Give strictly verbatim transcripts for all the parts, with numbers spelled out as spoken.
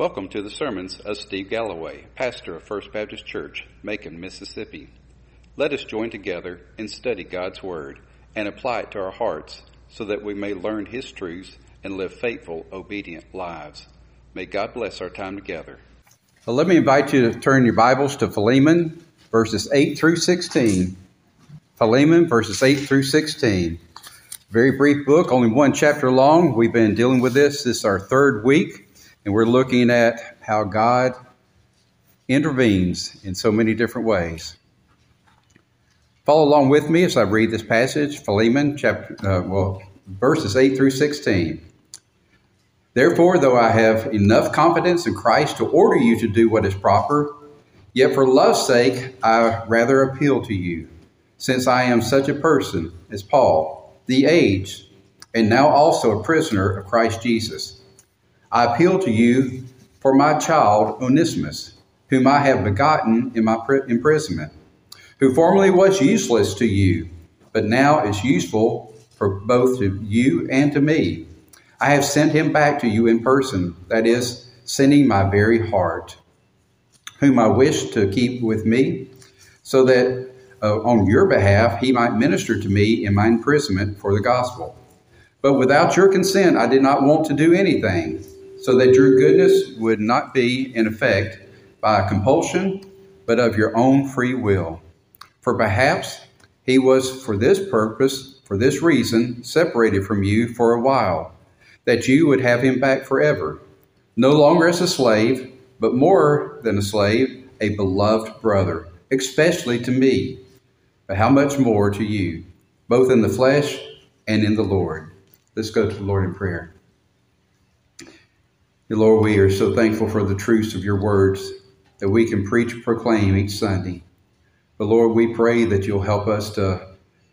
Welcome to the sermons of Steve Galloway, pastor of First Baptist Church, Macon, Mississippi. Let us join together and study God's Word and apply it to our hearts so that we may learn His truths and live faithful, obedient lives. May God bless our time together. Well, let me invite you to turn your Bibles to Philemon, verses eight through sixteen. Philemon, verses eight through sixteen. Very brief book, only one chapter long. We've been dealing with this. This is our third week, and we're looking at how God intervenes in so many different ways. Follow along with me as I read this passage, Philemon, chapter, uh, well, verses eight through sixteen. Therefore, though I have enough confidence in Christ to order you to do what is proper, yet for love's sake I rather appeal to you, since I am such a person as Paul, the aged, and now also a prisoner of Christ Jesus. I appeal to you for my child Onesimus, whom I have begotten in my pr- imprisonment, who formerly was useless to you, but now is useful for both to you and to me. I have sent him back to you in person, that is, sending my very heart, whom I wish to keep with me, so that Uh, on your behalf, he might minister to me in my imprisonment for the gospel. But without your consent, I did not want to do anything, so that your goodness would not be in effect by compulsion, but of your own free will. For perhaps he was for this purpose, for this reason, separated from you for a while, that you would have him back forever, no longer as a slave, but more than a slave, a beloved brother, especially to me. But how much more to you, both in the flesh and in the Lord. Let's go to the Lord in prayer. Dear Lord, we are so thankful for the truths of your words that we can preach and proclaim each Sunday. But Lord, we pray that you'll help us to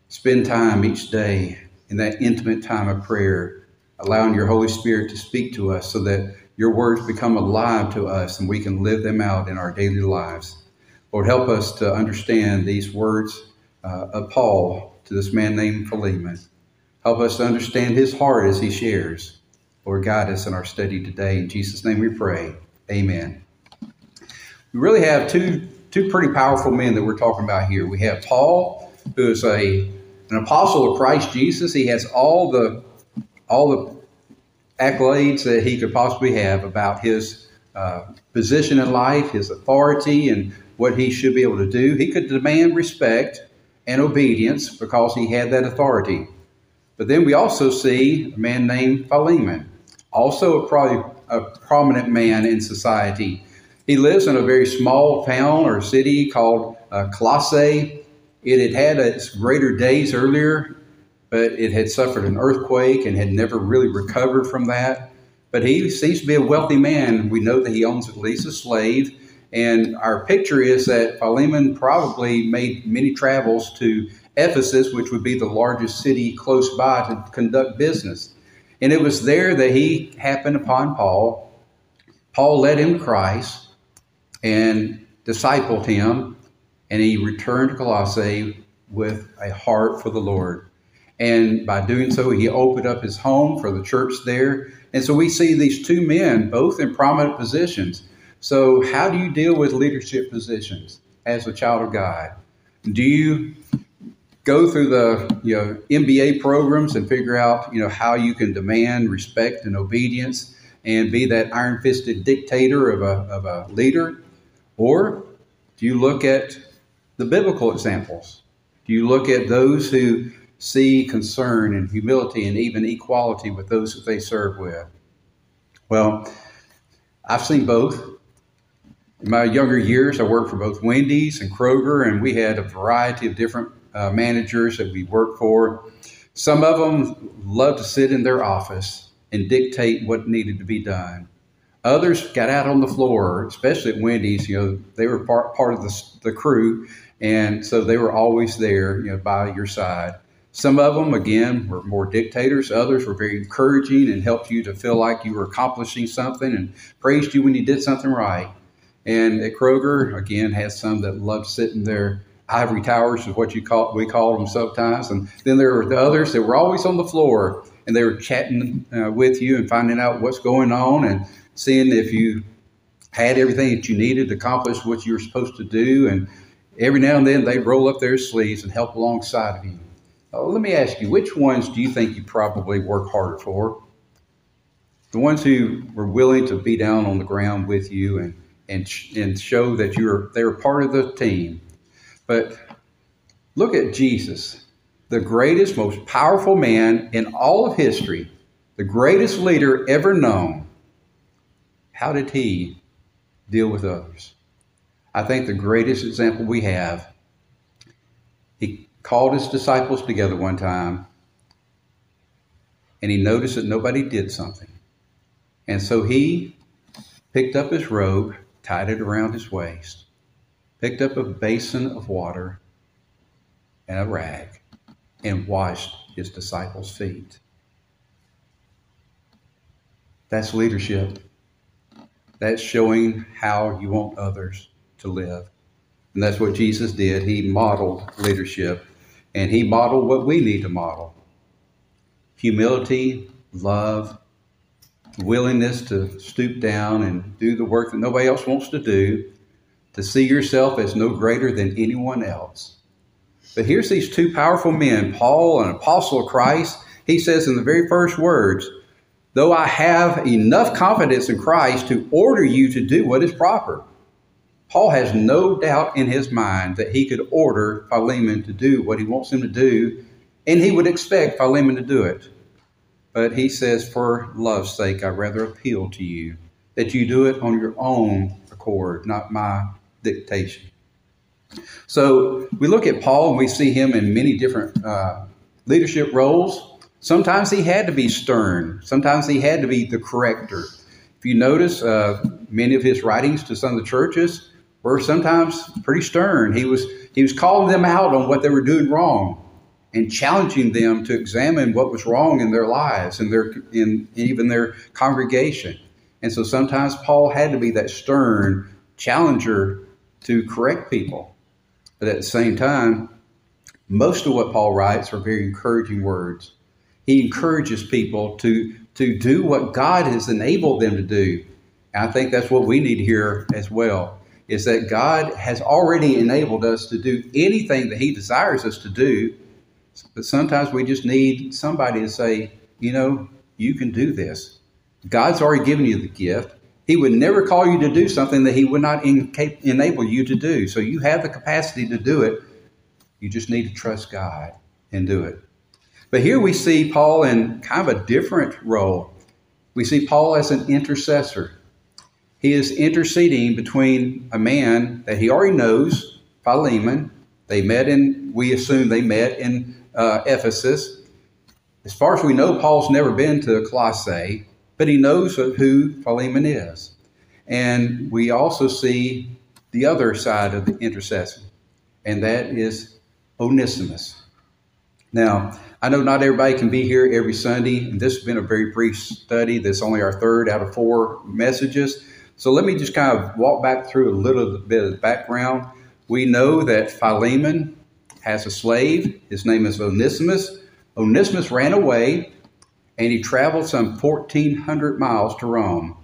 spend time each day in that intimate time of prayer, allowing your Holy Spirit to speak to us so that your words become alive to us and we can live them out in our daily lives. Lord, help us to understand these words Uh, of Paul to this man named Philemon. Help us to understand his heart as he shares. Lord, guide us in our study today. In Jesus' name we pray. Amen. We really have two two pretty powerful men that we're talking about here. We have Paul, who is a an apostle of Christ Jesus. He has all the all the accolades that he could possibly have about his uh, position in life, his authority, and what he should be able to do. He could demand respect and obedience because he had that authority. But then we also see a man named Philemon, also a, pro- a prominent man in society. He lives in a very small town or city called uh, Colossae. It had had its greater days earlier, but it had suffered an earthquake and had never really recovered from that. But he seems to be a wealthy man. We know that he owns at least a slave. And our picture is that Philemon probably made many travels to Ephesus, which would be the largest city close by, to conduct business. And it was there that he happened upon Paul. Paul led him to Christ and discipled him, and he returned to Colossae with a heart for the Lord. And by doing so, he opened up his home for the church there. And so we see these two men, both in prominent positions. So how do you deal with leadership positions as a child of God? Do you go through the you know M B A programs and figure out you know how you can demand respect and obedience and be that iron-fisted dictator of a of a leader? Or do you look at the biblical examples? Do you look at those who see concern and humility and even equality with those that they serve with? Well, I've seen both. In my younger years, I worked for both Wendy's and Kroger, and we had a variety of different uh, managers that we worked for. Some of them loved to sit in their office and dictate what needed to be done. Others got out on the floor, especially at Wendy's. You know, they were part, part of the, the crew, and so they were always there, you know, by your side. Some of them, again, were more dictators. Others were very encouraging and helped you to feel like you were accomplishing something and praised you when you did something right. And at Kroger, again, has some that loved sitting there. Ivory towers is what you call we call them sometimes. And then there were the others that were always on the floor, and they were chatting uh, with you and finding out what's going on and seeing if you had everything that you needed to accomplish what you were supposed to do. And every now and then they'd roll up their sleeves and help alongside of you. Now, let me ask you, which ones do you think you probably work harder for? The ones who were willing to be down on the ground with you and and and show that you're they're part of the team. But look at Jesus, the greatest, most powerful man in all of history, the greatest leader ever known. How did he deal with others? I think the greatest example we have, he called his disciples together one time, and he noticed that nobody did something. And so he picked up his robe, tied it around his waist, picked up a basin of water and a rag, and washed his disciples' feet. That's leadership. That's showing how you want others to live. And that's what Jesus did. He modeled leadership, and he modeled what we need to model. Humility, love, willingness to stoop down and do the work that nobody else wants to do, to see yourself as no greater than anyone else. But here's these two powerful men, Paul, an apostle of Christ. He says in the very first words, though I have enough confidence in Christ to order you to do what is proper. Paul has no doubt in his mind that he could order Philemon to do what he wants him to do, and he would expect Philemon to do it. But he says, for love's sake, I rather appeal to you that you do it on your own accord, not my dictation. So we look at Paul and we see him in many different uh, leadership roles. Sometimes he had to be stern. Sometimes he had to be the corrector. If you notice, uh, many of his writings to some of the churches were sometimes pretty stern. He was he was calling them out on what they were doing wrong and challenging them to examine what was wrong in their lives and their in even their congregation. And so sometimes Paul had to be that stern challenger to correct people. But at the same time, most of what Paul writes are very encouraging words. He encourages people to, to do what God has enabled them to do. And I think that's what we need here as well, is that God has already enabled us to do anything that he desires us to do. But sometimes we just need somebody to say, you know, you can do this. God's already given you the gift. He would never call you to do something that he would not inca- enable you to do. So you have the capacity to do it. You just need to trust God and do it. But here we see Paul in kind of a different role. We see Paul as an intercessor. He is interceding between a man that he already knows, Philemon. They met in, we assume they met in uh, Ephesus. As far as we know, Paul's never been to Colossae, but he knows who Philemon is. And we also see the other side of the intercession, and that is Onesimus. Now, I know not everybody can be here every Sunday, and this has been a very brief study. That's only our third out of four messages. So let me just kind of walk back through a little bit of the background. We know that Philemon has a slave. His name is Onesimus. Onesimus ran away, and he traveled some fourteen hundred miles to Rome.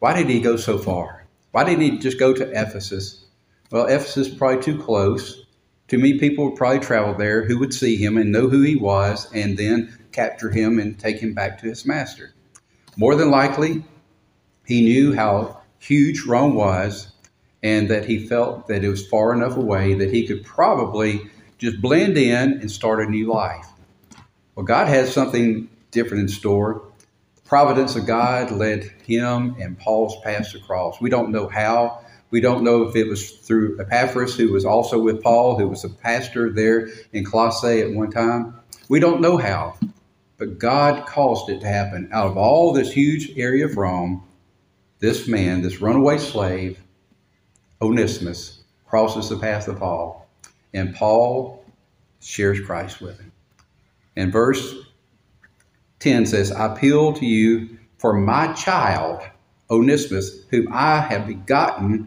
Why did he go so far? Why didn't he just go to Ephesus? Well, Ephesus is probably too close. Too many people would probably travel there who would see him and know who he was and then capture him and take him back to his master. More than likely, he knew how huge Rome was and that he felt that it was far enough away that he could probably just blend in and start a new life. Well, God has something different in store. The providence of God led him and Paul's paths across. We don't know how. We don't know if it was through Epaphras, who was also with Paul, who was a pastor there in Colossae at one time. We don't know how, but God caused it to happen. Out of all this huge area of Rome, this man, this runaway slave, Onesimus, crosses the path of Paul, and Paul shares Christ with him. And verse ten says, I appeal to you for my child, Onesimus, whom I have begotten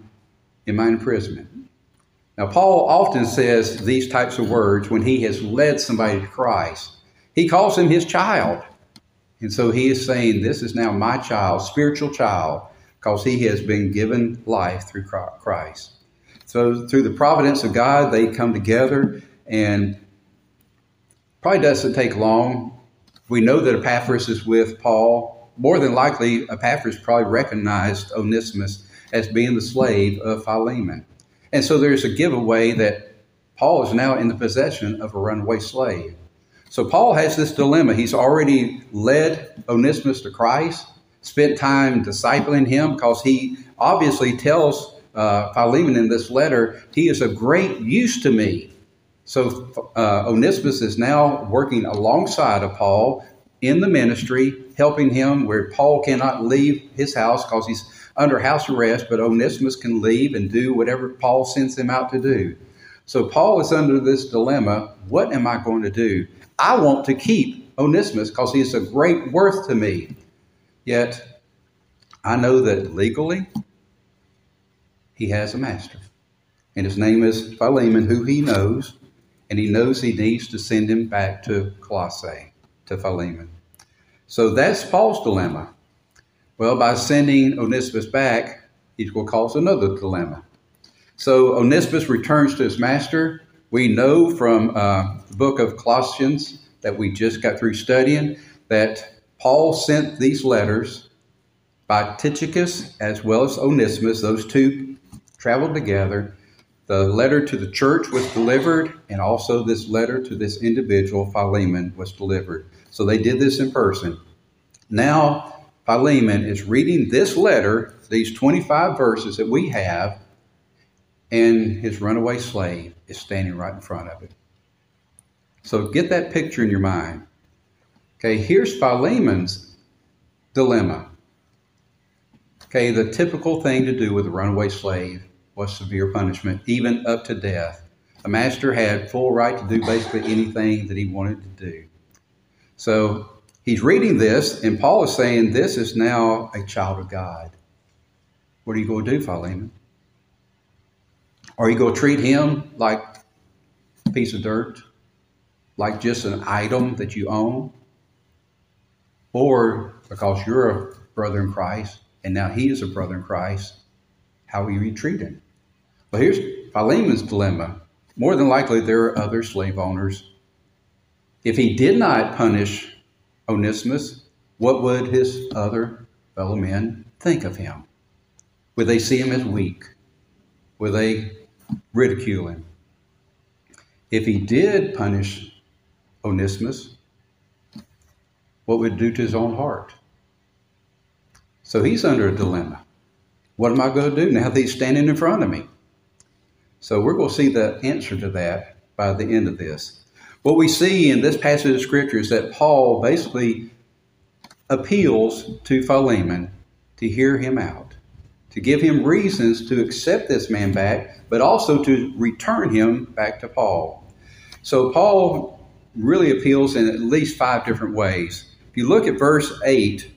in my imprisonment. Now, Paul often says these types of words when he has led somebody to Christ. He calls him his child. And so he is saying, this is now my child, spiritual child. because he has been given life through Christ. So through the providence of God, they come together, and probably doesn't take long. We know that Epaphras is with Paul. More than likely, Epaphras probably recognized Onesimus as being the slave of Philemon. And so there's a giveaway that Paul is now in the possession of a runaway slave. So Paul has this dilemma. He's already led Onesimus to Christ, spent time discipling him, because he obviously tells uh, Philemon in this letter, he is of great use to me. So uh, Onesimus is now working alongside of Paul in the ministry, helping him where Paul cannot leave his house because he's under house arrest, but Onesimus can leave and do whatever Paul sends him out to do. So Paul is under this dilemma. What am I going to do? I want to keep Onesimus because he's of great worth to me. Yet I know that legally he has a master, and his name is Philemon, who he knows, and he knows he needs to send him back to Colossae, to Philemon. So that's Paul's dilemma. Well, by sending Onesimus back, he will cause another dilemma. So Onesimus returns to his master. We know from uh, the book of Colossians that we just got through studying that Paul sent these letters by Tychicus as well as Onesimus. Those two traveled together. The letter to the church was delivered, and also this letter to this individual, Philemon, was delivered. So they did this in person. Now Philemon is reading this letter, these twenty-five verses that we have, and his runaway slave is standing right in front of it. So get that picture in your mind. Okay, here's Philemon's dilemma. Okay, the typical thing to do with a runaway slave was severe punishment, even up to death. A master had full right to do basically anything that he wanted to do. So he's reading this, and Paul is saying, this is now a child of God. What are you going to do, Philemon? Are you going to treat him like a piece of dirt, like just an item that you own? Or because you're a brother in Christ, and now he is a brother in Christ, how will you treat him? Well, here's Philemon's dilemma. More than likely, there are other slave owners. If he did not punish Onesimus, what would his other fellow men think of him? Would they see him as weak? Will they ridicule him? If he did punish Onesimus, what would it do to his own heart? So he's under a dilemma. What am I going to do now that he's standing in front of me? So we're going to see the answer to that by the end of this. What we see in this passage of Scripture is that Paul basically appeals to Philemon to hear him out, to give him reasons to accept this man back, but also to return him back to Paul. So Paul really appeals in at least five different ways. If you look at verse eight,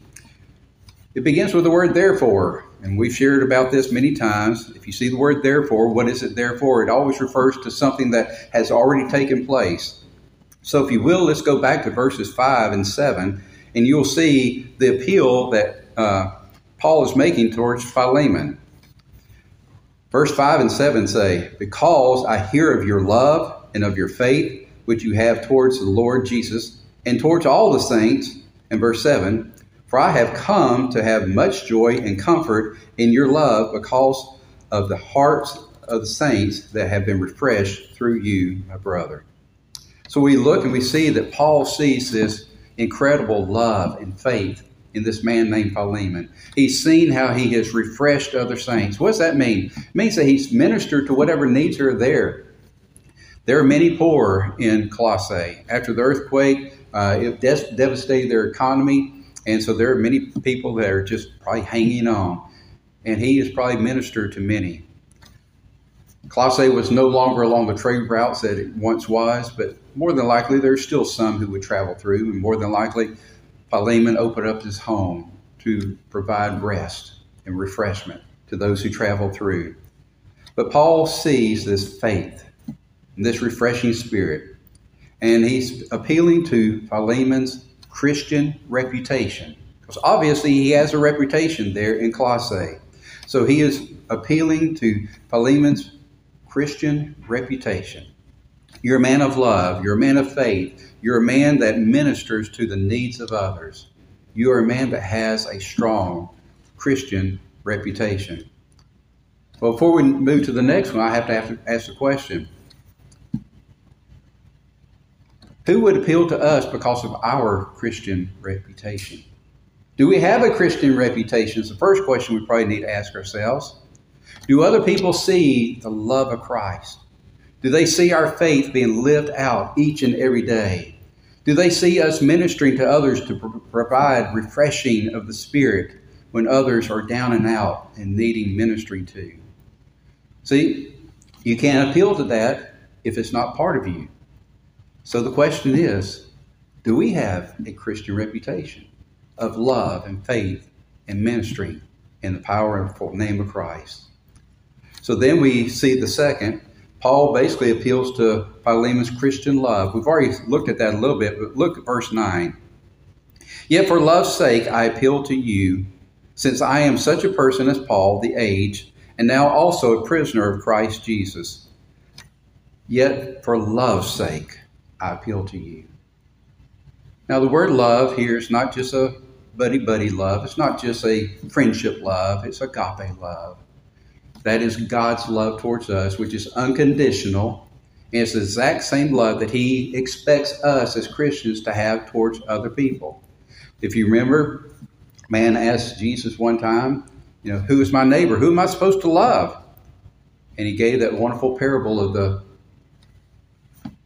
it begins with the word therefore, and we've shared about this many times. If you see the word therefore, what is it therefore? It always refers to something that has already taken place. So if you will, let's go back to verses five and seven, and you'll see the appeal that uh, Paul is making towards Philemon. Verse five and seven say, because I hear of your love and of your faith, which you have towards the Lord Jesus and towards all the saints. And verse seven, for I have come to have much joy and comfort in your love because of the hearts of the saints that have been refreshed through you, my brother. So we look and we see that Paul sees this incredible love and faith in this man named Philemon. He's seen how he has refreshed other saints. What does that mean? It means that he's ministered to whatever needs are there. There are many poor in Colossae. After the earthquake, uh, it des- devastated their economy, and so there are many people that are just probably hanging on, and he has probably ministered to many. Colossae was no longer along the trade routes that it once was, but more than likely there's still some who would travel through, and more than likely Philemon opened up his home to provide rest and refreshment to those who travel through. But Paul sees this faith and this refreshing spirit, and he's appealing to Philemon's Christian reputation, Because obviously he has a reputation there in Colossae. So he is appealing to Philemon's Christian reputation. You're a man of love. You're a man of faith. You're a man that ministers to the needs of others. You are a man that has a strong Christian reputation. Well, before we move to the next one, I have to, have to ask the question. Who would appeal to us because of our Christian reputation? Do we have a Christian reputation? It's the first question we probably need to ask ourselves. Do other people see the love of Christ? Do they see our faith being lived out each and every day? Do they see us ministering to others to pr- provide refreshing of the Spirit when others are down and out and needing ministry to? See, you can't appeal to that if it's not part of you. So the question is, do we have a Christian reputation of love and faith and ministry in the power and name of Christ? So then we see the second. Paul basically appeals to Philemon's Christian love. We've already looked at that a little bit, but look at verse nine. Yet for love's sake I appeal to you, since I am such a person as Paul, the aged, and now also a prisoner of Christ Jesus. Yet for love's sake I appeal to you. Now the word love here is not just a buddy-buddy love. It's not just a friendship love. It's agape love. That is God's love towards us, which is unconditional. And it's the exact same love that he expects us as Christians to have towards other people. If you remember, man asked Jesus one time, you know, who is my neighbor? Who am I supposed to love? And he gave that wonderful parable of the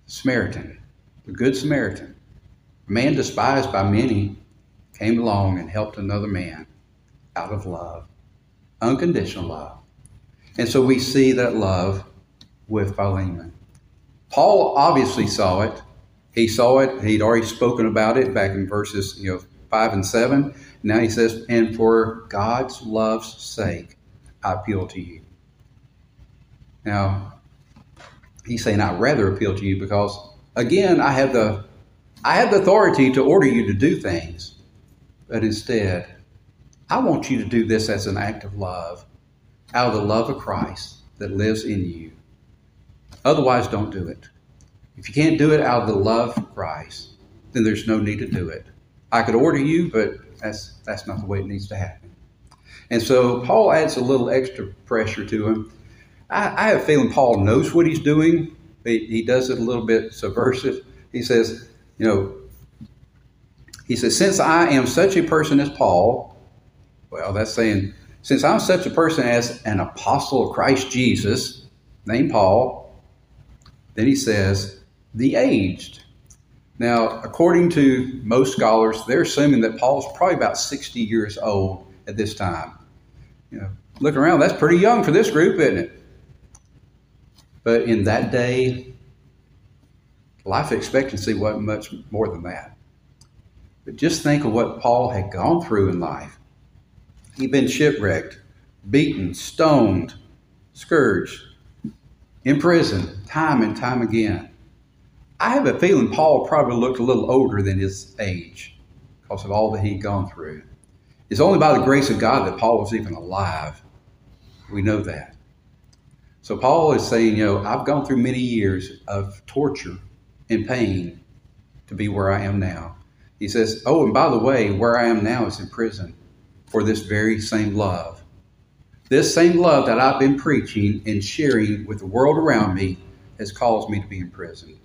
Samaritan, the Good Samaritan. A man despised by many came along and helped another man out of love, unconditional love. And so we see that love with Philemon. Paul obviously saw it. He saw it. He'd already spoken about it back in verses, you know, five and seven. Now he says, and for God's love's sake, I appeal to you. Now, he's saying, I'd rather appeal to you because, again, I have the, I have the authority to order you to do things. But instead, I want you to do this as an act of love, out of the love of Christ that lives in you. Otherwise, don't do it. If you can't do it out of the love of Christ, then there's no need to do it. I could order you, but that's that's not the way it needs to happen. And so Paul adds a little extra pressure to him. I, I have a feeling Paul knows what he's doing, but he does it a little bit subversive. He says, you know, he says, since I am such a person as Paul, well, that's saying, since I'm such a person as an apostle of Christ Jesus, named Paul, then he says, the aged. Now, according to most scholars, they're assuming that Paul's probably about sixty years old at this time. You know, looking around, that's pretty young for this group, isn't it? But in that day, life expectancy wasn't much more than that. But just think of what Paul had gone through in life. He'd been shipwrecked, beaten, stoned, scourged, imprisoned, time and time again. I have a feeling Paul probably looked a little older than his age because of all that he'd gone through. It's only by the grace of God that Paul was even alive. We know that. So Paul is saying, you know, I've gone through many years of torture and pain to be where I am now. He says, oh, and by the way, where I am now is in prison for this very same love. This same love that I've been preaching and sharing with the world around me has caused me to be in prison.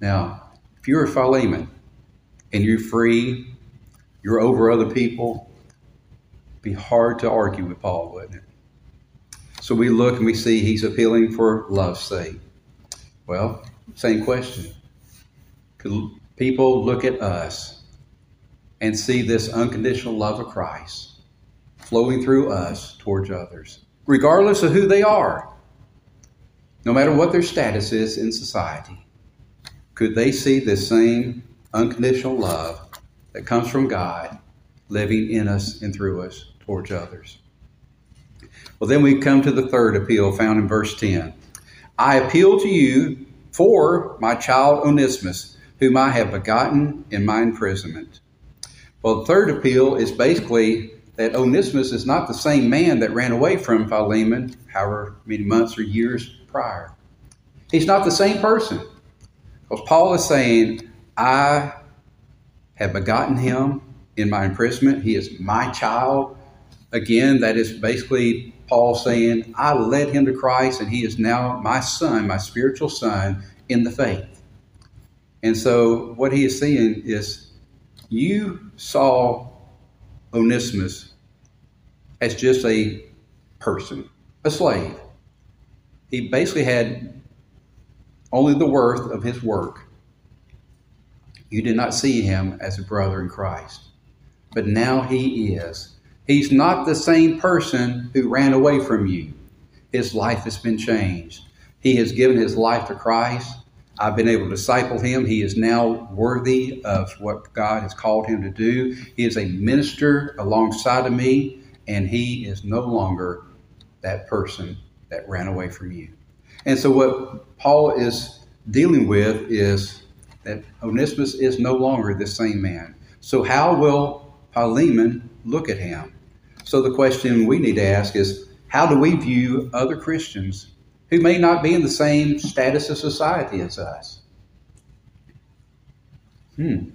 Now, if you're a Philemon and you're free, you're over other people, it'd be hard to argue with Paul, wouldn't it? So we look and we see he's appealing for love's sake. Well, same question. Could people look at us and see this unconditional love of Christ flowing through us towards others, regardless of who they are, no matter what their status is in society? Could they see this same unconditional love that comes from God living in us and through us towards others? Well, then we come to the third appeal found in verse ten. I appeal to you for my child Onesimus, whom I have begotten in my imprisonment. Well, the third appeal is basically that Onesimus is not the same man that ran away from Philemon however many months or years prior. He's not the same person. Because Paul is saying, I have begotten him in my imprisonment. He is my child. Again, that is basically Paul saying, I led him to Christ, and he is now my son, my spiritual son in the faith. And so what he is saying is, you saw Onesimus as just a person, a slave. He basically had only the worth of his work. You did not see him as a brother in Christ, but now he is. He's not the same person who ran away from you. His life has been changed. He has given his life to Christ. I've been able to disciple him. He is now worthy of what God has called him to do. He is a minister alongside of me, and he is no longer that person that ran away from you. And so what Paul is dealing with is that Onesimus is no longer the same man. So how will Philemon look at him? So the question we need to ask is, how do we view other Christians who may not be in the same status of society as us? Hmm.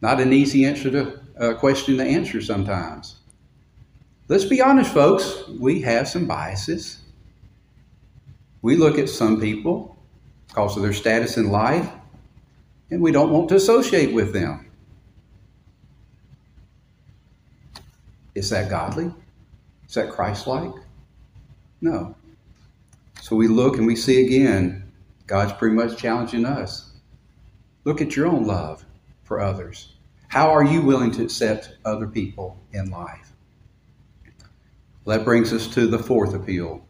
Not an easy answer to, uh, question to answer sometimes. Let's be honest, folks. We have some biases. We look at some people because of their status in life, and we don't want to associate with them. Is that godly? Is that Christ-like? No. So we look and we see again, God's pretty much challenging us. Look at your own love for others. How are you willing to accept other people in life? Well, that brings us to the fourth appeal.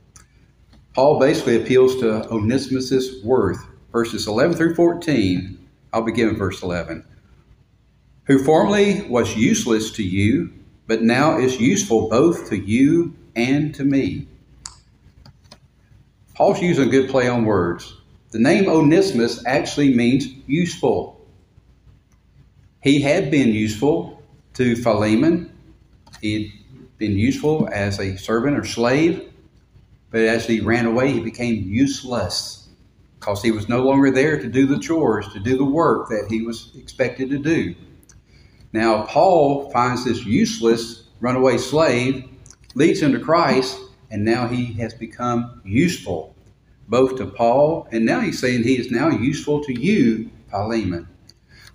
Paul basically appeals to Onesimus' worth. Verses eleven through fourteen, I'll begin with verse eleven. Who formerly was useless to you, but now is useful both to you and to me. Paul's using a good play on words. The name Onesimus actually means useful. He had been useful to Philemon. He had been useful as a servant or slave, but as he ran away, he became useless because he was no longer there to do the chores, to do the work that he was expected to do. Now, Paul finds this useless runaway slave, leads him to Christ, and now he has become useful, both to Paul, and now he's saying he is now useful to you, Philemon.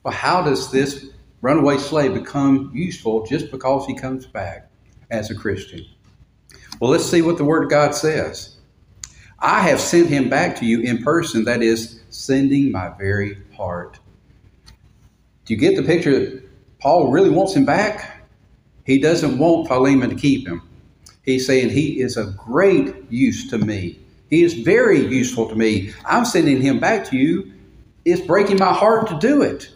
Well, how does this runaway slave become useful just because he comes back as a Christian? Well, let's see what the Word of God says. I have sent him back to you in person, that is, sending my very heart. Do you get the picture that Paul really wants him back? He doesn't want Philemon to keep him. He's saying he is of great use to me. He is very useful to me. I'm sending him back to you. It's breaking my heart to do it.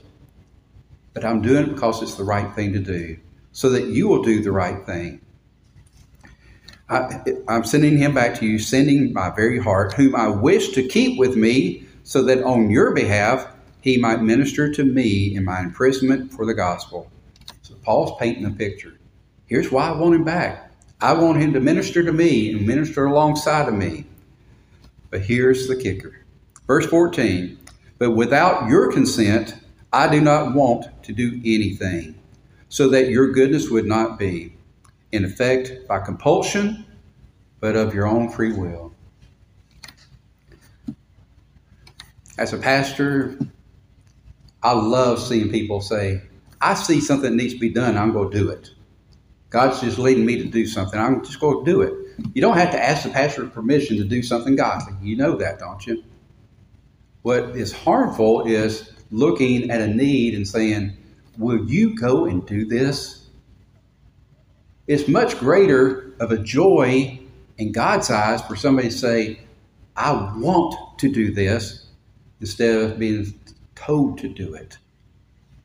But I'm doing it because it's the right thing to do, so that you will do the right thing. I, I'm sending him back to you, sending my very heart, whom I wish to keep with me, so that on your behalf he might minister to me in my imprisonment for the gospel. So Paul's painting a picture. Here's why I want him back. I want him to minister to me and minister alongside of me. But here's the kicker. Verse fourteen, but without your consent, I do not want to do anything, so that your goodness would not be, in effect, by compulsion, but of your own free will. As a pastor, I love seeing people say, I see something that needs to be done, I'm going to do it. God's just leading me to do something. I'm just going to do it. You don't have to ask the pastor permission to do something godly. You know that, don't you? What is harmful is looking at a need and saying, will you go and do this? It's much greater of a joy in God's eyes for somebody to say, I want to do this, instead of being told to do it.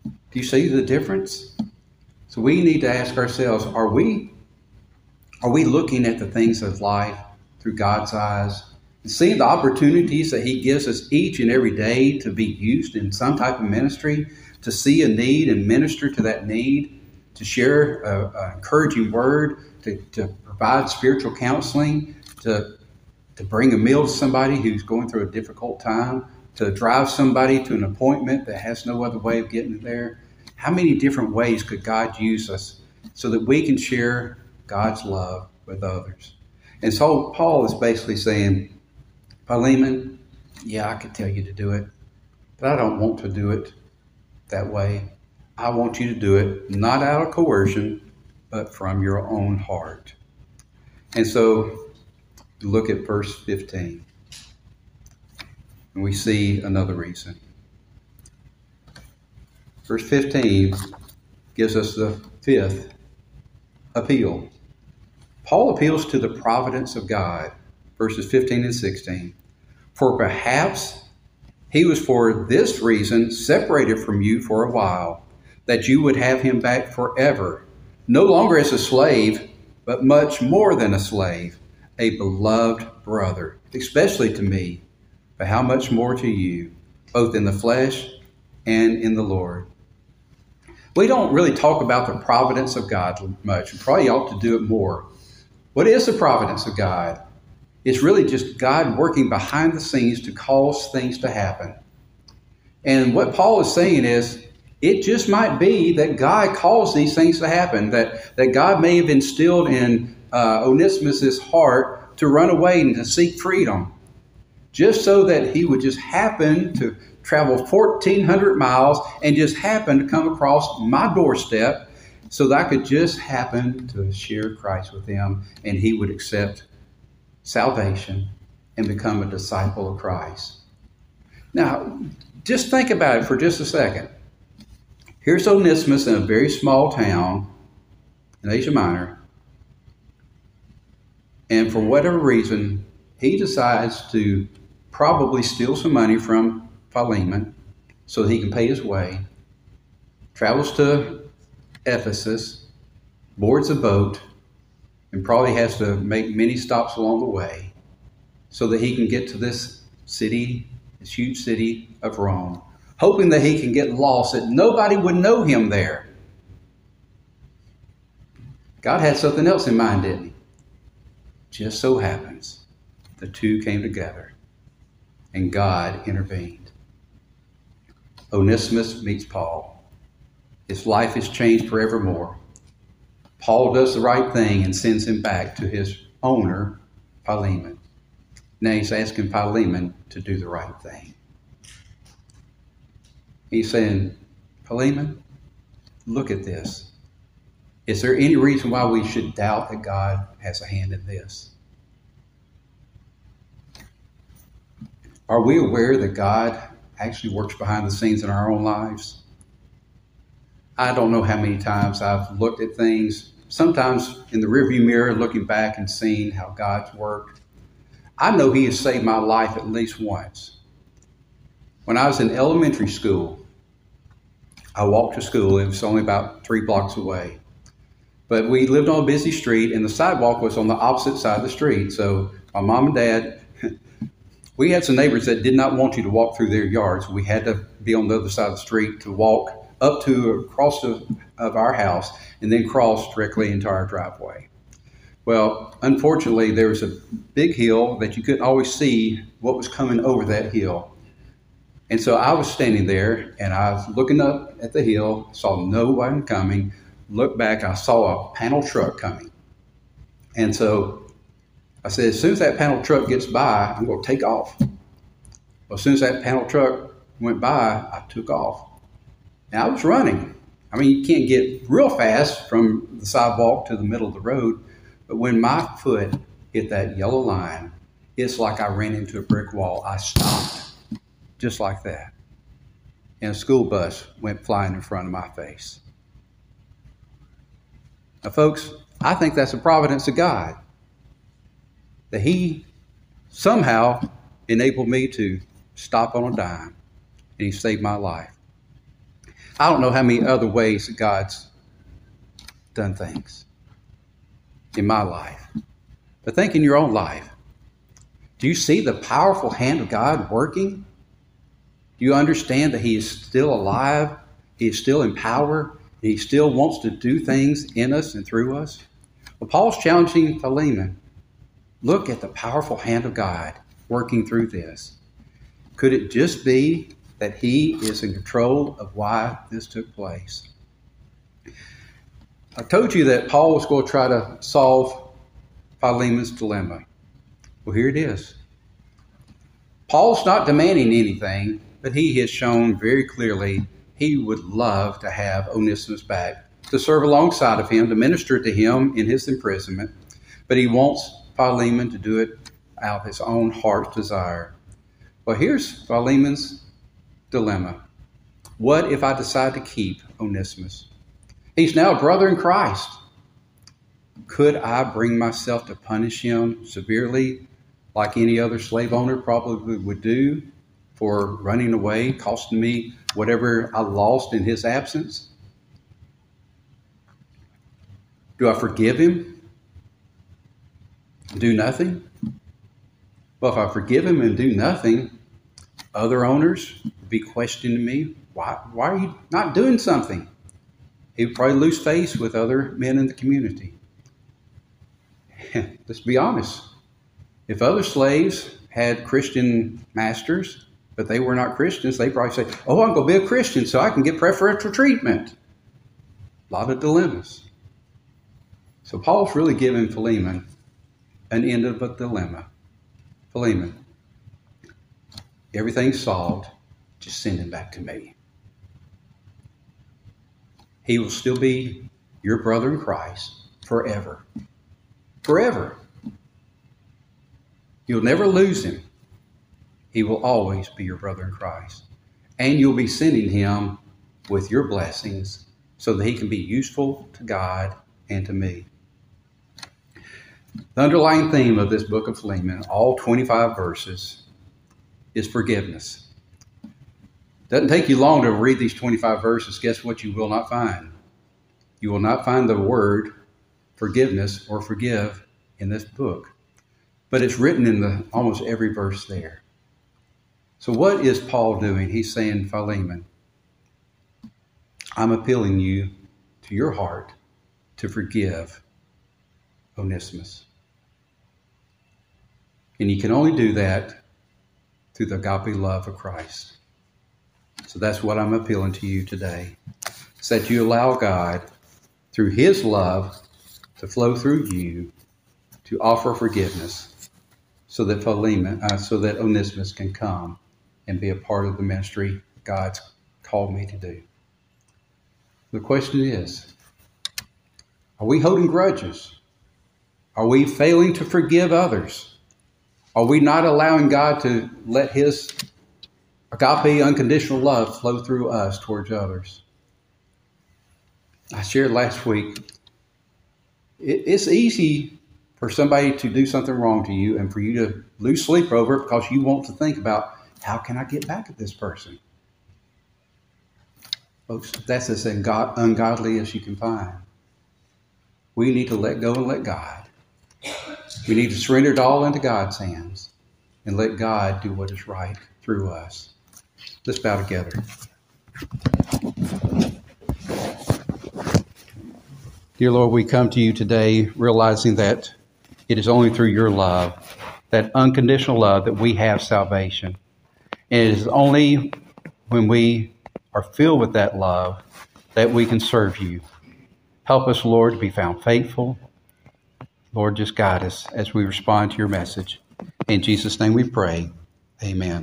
Do you see the difference? So we need to ask ourselves, are we are we looking at the things of life through God's eyes and seeing the opportunities that he gives us each and every day to be used in some type of ministry, to see a need and minister to that need, to share an encouraging word, to, to provide spiritual counseling, to to bring a meal to somebody who's going through a difficult time, to drive somebody to an appointment that has no other way of getting there. How many different ways could God use us so that we can share God's love with others? And so Paul is basically saying, Philemon, yeah, I could tell you to do it, but I don't want to do it that way. I want you to do it not out of coercion, but from your own heart. And so look at verse fifteen, and we see another reason. Verse fifteen gives us the fifth appeal. Paul appeals to the providence of God, verses fifteen and sixteen. For perhaps he was for this reason separated from you for a while, that you would have him back forever, no longer as a slave, but much more than a slave, a beloved brother, especially to me, but how much more to you, both in the flesh and in the Lord. We don't really talk about the providence of God much. We probably ought to do it more. What is the providence of God? It's really just God working behind the scenes to cause things to happen. And what Paul is saying is, it just might be that God caused these things to happen, that, that God may have instilled in uh, Onesimus' heart to run away and to seek freedom, just so that he would just happen to travel fourteen hundred miles and just happen to come across my doorstep so that I could just happen to share Christ with him and he would accept salvation and become a disciple of Christ. Now, just think about it for just a second. Here's Onesimus in a very small town in Asia Minor, and for whatever reason, he decides to probably steal some money from Philemon so that he can pay his way, travels to Ephesus, boards a boat, and probably has to make many stops along the way so that he can get to this city, this huge city of Rome, hoping that he can get lost, that nobody would know him there. God had something else in mind, didn't he? Just so happens the two came together and God intervened. Onesimus meets Paul. His life is changed forevermore. Paul does the right thing and sends him back to his owner, Philemon. Now he's asking Philemon to do the right thing. He's saying, Philemon, look at this. Is there any reason why we should doubt that God has a hand in this? Are we aware that God actually works behind the scenes in our own lives? I don't know how many times I've looked at things, sometimes in the rearview mirror, looking back and seeing how God's worked. I know he has saved my life at least once. When I was in elementary school, I walked to school. It was only about three blocks away. But we lived on a busy street, and the sidewalk was on the opposite side of the street. So my mom and dad, we had some neighbors that did not want you to walk through their yards. We had to be on the other side of the street to walk up to across the, of our house and then cross directly into our driveway. Well, unfortunately, there was a big hill that you couldn't always see what was coming over that hill. And so I was standing there and I was looking up at the hill, saw no one coming, looked back, I saw a panel truck coming. And so I said, as soon as that panel truck gets by, I'm going to take off. Well, as soon as that panel truck went by, I took off. Now, I was running. I mean, you can't get real fast from the sidewalk to the middle of the road, but when my foot hit that yellow line, it's like I ran into a brick wall. I stopped, just like that. And a school bus went flying in front of my face. Now, folks, I think that's the providence of God, that he somehow enabled me to stop on a dime, and he saved my life. I don't know how many other ways that God's done things in my life. But think in your own life. Do you see the powerful hand of God working? Do you understand that he is still alive He is still in power. He still wants to do things in us and through us. But Paul's challenging Philemon. Look at the powerful hand of God working through this. Could it just be that he is in control of why this took place? I told you that Paul was going to try to solve Philemon's dilemma. Well, here it is. Paul's not demanding anything, but he has shown very clearly he would love to have Onesimus back, to serve alongside of him, to minister to him in his imprisonment, but he wants Philemon to do it out of his own heart's desire. Well, here's Philemon's dilemma. What if I decide to keep Onesimus? He's now a brother in Christ. Could I bring myself to punish him severely, like any other slave owner probably would do, for running away, costing me whatever I lost in his absence? Do I forgive him? Do nothing? Well, if I forgive him and do nothing, other owners would be questioning me, why, why are you not doing something? He would probably lose face with other men in the community. Let's be honest. If other slaves had Christian masters, but they were not Christians, they probably say, oh, I'm going to be a Christian so I can get preferential treatment. A lot of dilemmas. So Paul's really giving Philemon an end of a dilemma. Philemon, everything's solved. Just send him back to me. He will still be your brother in Christ forever. Forever. You'll never lose him. He will always be your brother in Christ. And you'll be sending him with your blessings so that he can be useful to God and to me. The underlying theme of this book of Philemon, all twenty-five verses, is forgiveness. It doesn't take you long to read these twenty-five verses. Guess what you will not find? You will not find the word forgiveness or forgive in this book. But it's written in the almost every verse there. So what is Paul doing? He's saying, Philemon, I'm appealing you to your heart to forgive Onesimus. And you can only do that through the agape love of Christ. So that's what I'm appealing to you today. It's that you allow God, through his love, to flow through you to offer forgiveness. So that Philemon, uh, so that Onesimus can come and be a part of the ministry God's called me to do. The question is, are we holding grudges? Are we failing to forgive others? Are we not allowing God to let his agape, unconditional love flow through us towards others? I shared last week, it, it's easy for somebody to do something wrong to you and for you to lose sleep over it because you want to think about, how can I get back at this person? Folks, that's as ungodly as you can find. We need to let go and let God. We need to surrender it all into God's hands and let God do what is right through us. Let's bow together. Dear Lord, we come to you today realizing that it is only through your love, that unconditional love, that we have salvation. And it is only when we are filled with that love that we can serve you. Help us, Lord, to be found faithful. Lord, just guide us as we respond to your message. In Jesus' name we pray. Amen.